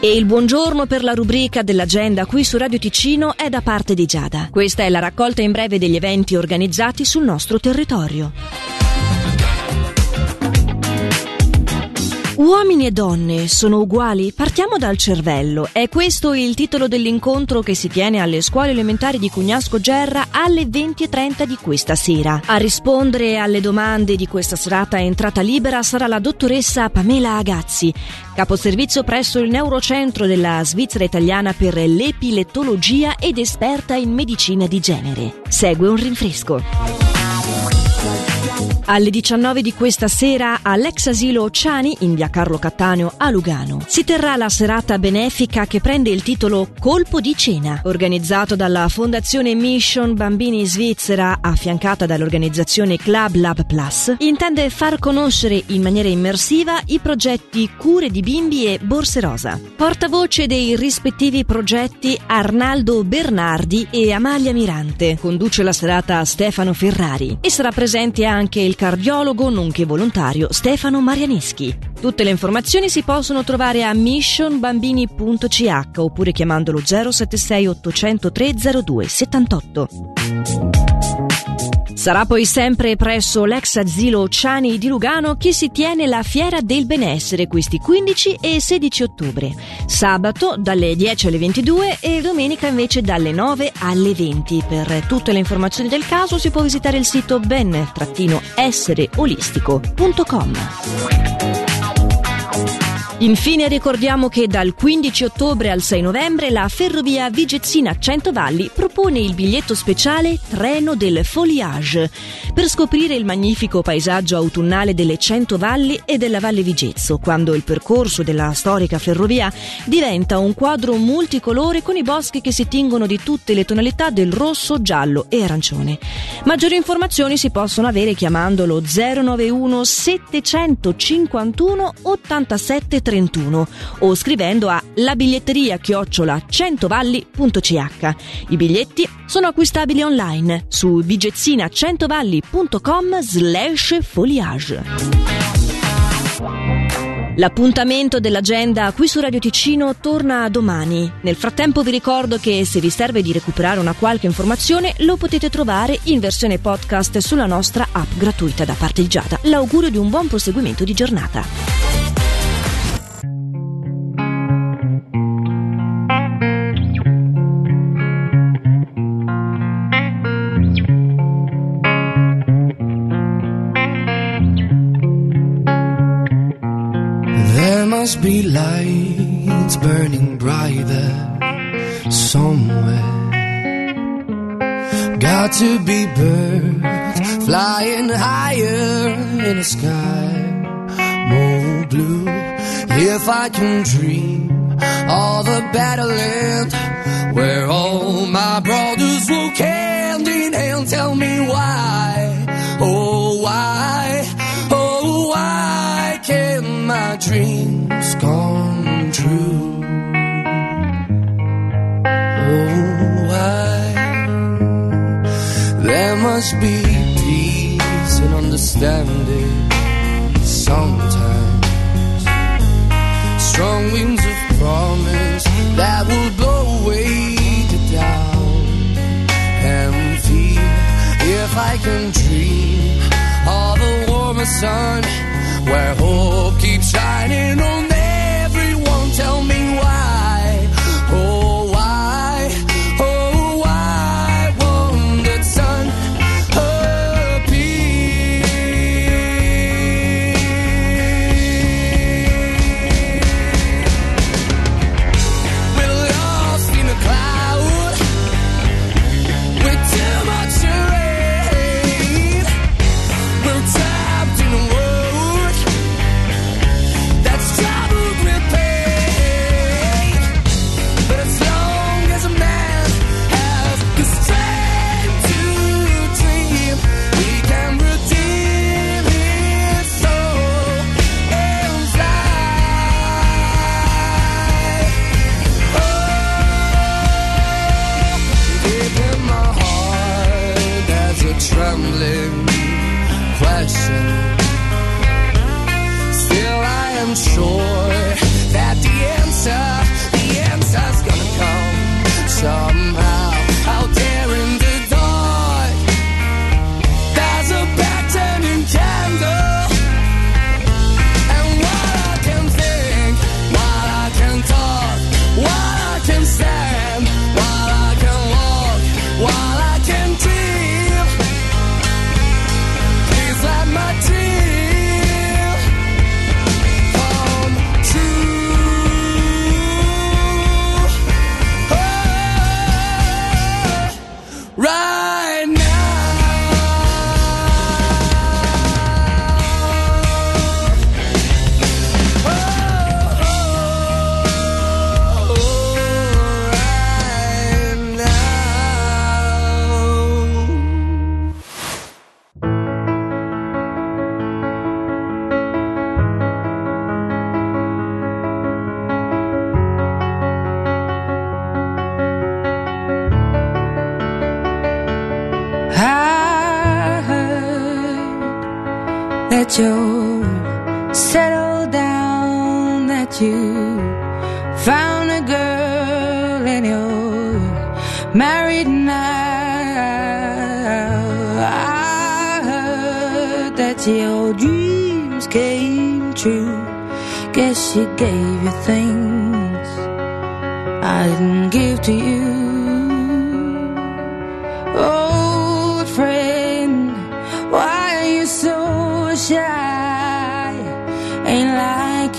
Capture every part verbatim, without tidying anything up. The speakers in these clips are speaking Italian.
E il buongiorno per la rubrica dell'agenda qui su Radio Ticino è da parte di Giada. Questa è la raccolta in breve degli eventi organizzati sul nostro territorio. Uomini e donne sono uguali? Partiamo dal cervello. È questo il titolo dell'incontro che si tiene alle scuole elementari di Cugnasco-Gerra alle venti e trenta di questa sera. A rispondere alle domande di questa serata entrata libera sarà la dottoressa Pamela Agazzi, caposervizio presso il Neurocentro della Svizzera italiana per l'epilettologia ed esperta in medicina di genere. Segue un rinfresco. Alle diciannove di questa sera all'ex asilo Ciani in via Carlo Cattaneo a Lugano si terrà la serata benefica che prende il titolo Colpo di Cena, organizzato dalla Fondazione Mission Bambini Svizzera affiancata dall'organizzazione Club Lab Plus. Intende far conoscere in maniera immersiva i progetti Cure di Bimbi e Borse Rosa. Portavoce dei rispettivi progetti Arnaldo Bernardi e Amalia Mirante. Conduce la serata Stefano Ferrari e sarà presente anche il cardiologo nonché volontario Stefano Marianeschi. Tutte le informazioni si possono trovare a mission bambini punto c h oppure chiamandolo zero sette sei otto zero tre zero due sette otto. Sarà poi sempre presso l'ex asilo Ciani di Lugano che si tiene la Fiera del Benessere questi quindici e sedici ottobre, sabato dalle dieci alle ventidue e domenica invece dalle nove alle venti. Per tutte le informazioni del caso si può visitare il sito ben dash essere olistico punto com. Infine ricordiamo che dal quindici ottobre al sei novembre la Ferrovia Vigezzina Centovalli propone il biglietto speciale Treno del Foliage per scoprire il magnifico paesaggio autunnale delle Centovalli e della Valle Vigezzo, quando il percorso della storica ferrovia diventa un quadro multicolore con i boschi che si tingono di tutte le tonalità del rosso, giallo e arancione. Maggiori informazioni si possono avere chiamandolo zero nove uno sette cinque uno otto sette trentuno o scrivendo a labiglietteria chiocciola centovalli punto c h. I biglietti sono acquistabili online su vigezzina centovalli punto com slash foliage. L'appuntamento dell'agenda qui su Radio Ticino torna domani. Nel frattempo vi ricordo che se vi serve di recuperare una qualche informazione lo potete trovare in versione podcast sulla nostra app gratuita. Da parte di Giada, l'augurio di un buon proseguimento di giornata. Must be lights burning brighter somewhere. Got to be birds flying higher in a sky more blue. If I can dream of a better land where all my brothers walk hand in hand, tell me why, oh why, oh why can't my dream come true? Oh, why? There must be peace and understanding sometimes. Strong winds of promise that will blow away the doubt and fear. If I can dream of a warmer sun where hope keeps shining on. Tell me why, oh why, oh why won't the sun appear? We're lost in a cloud with too much rain. We're trapped in a world that's troubled with pain. Trembling question. Still I am sure that the answer that you'll settle down, that you found a girl and you're married now. I heard that your dreams came true. Guess she gave you things I didn't give to you. Old friend, why are you so shy? Ain't like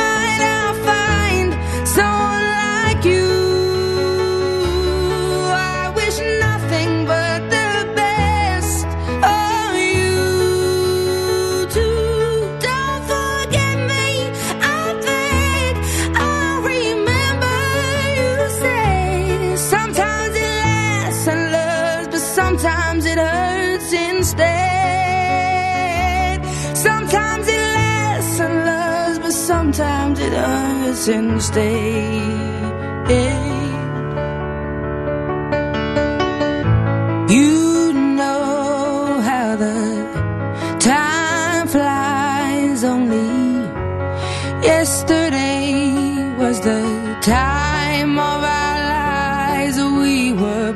mind, I'll find someone like you. I wish nothing but the best of you too. Don't forget me, I think I'll remember you say. Sometimes it lasts and loves, but sometimes it hurts instead. Sometimes it lasts and loves, sometimes it hurts and stays.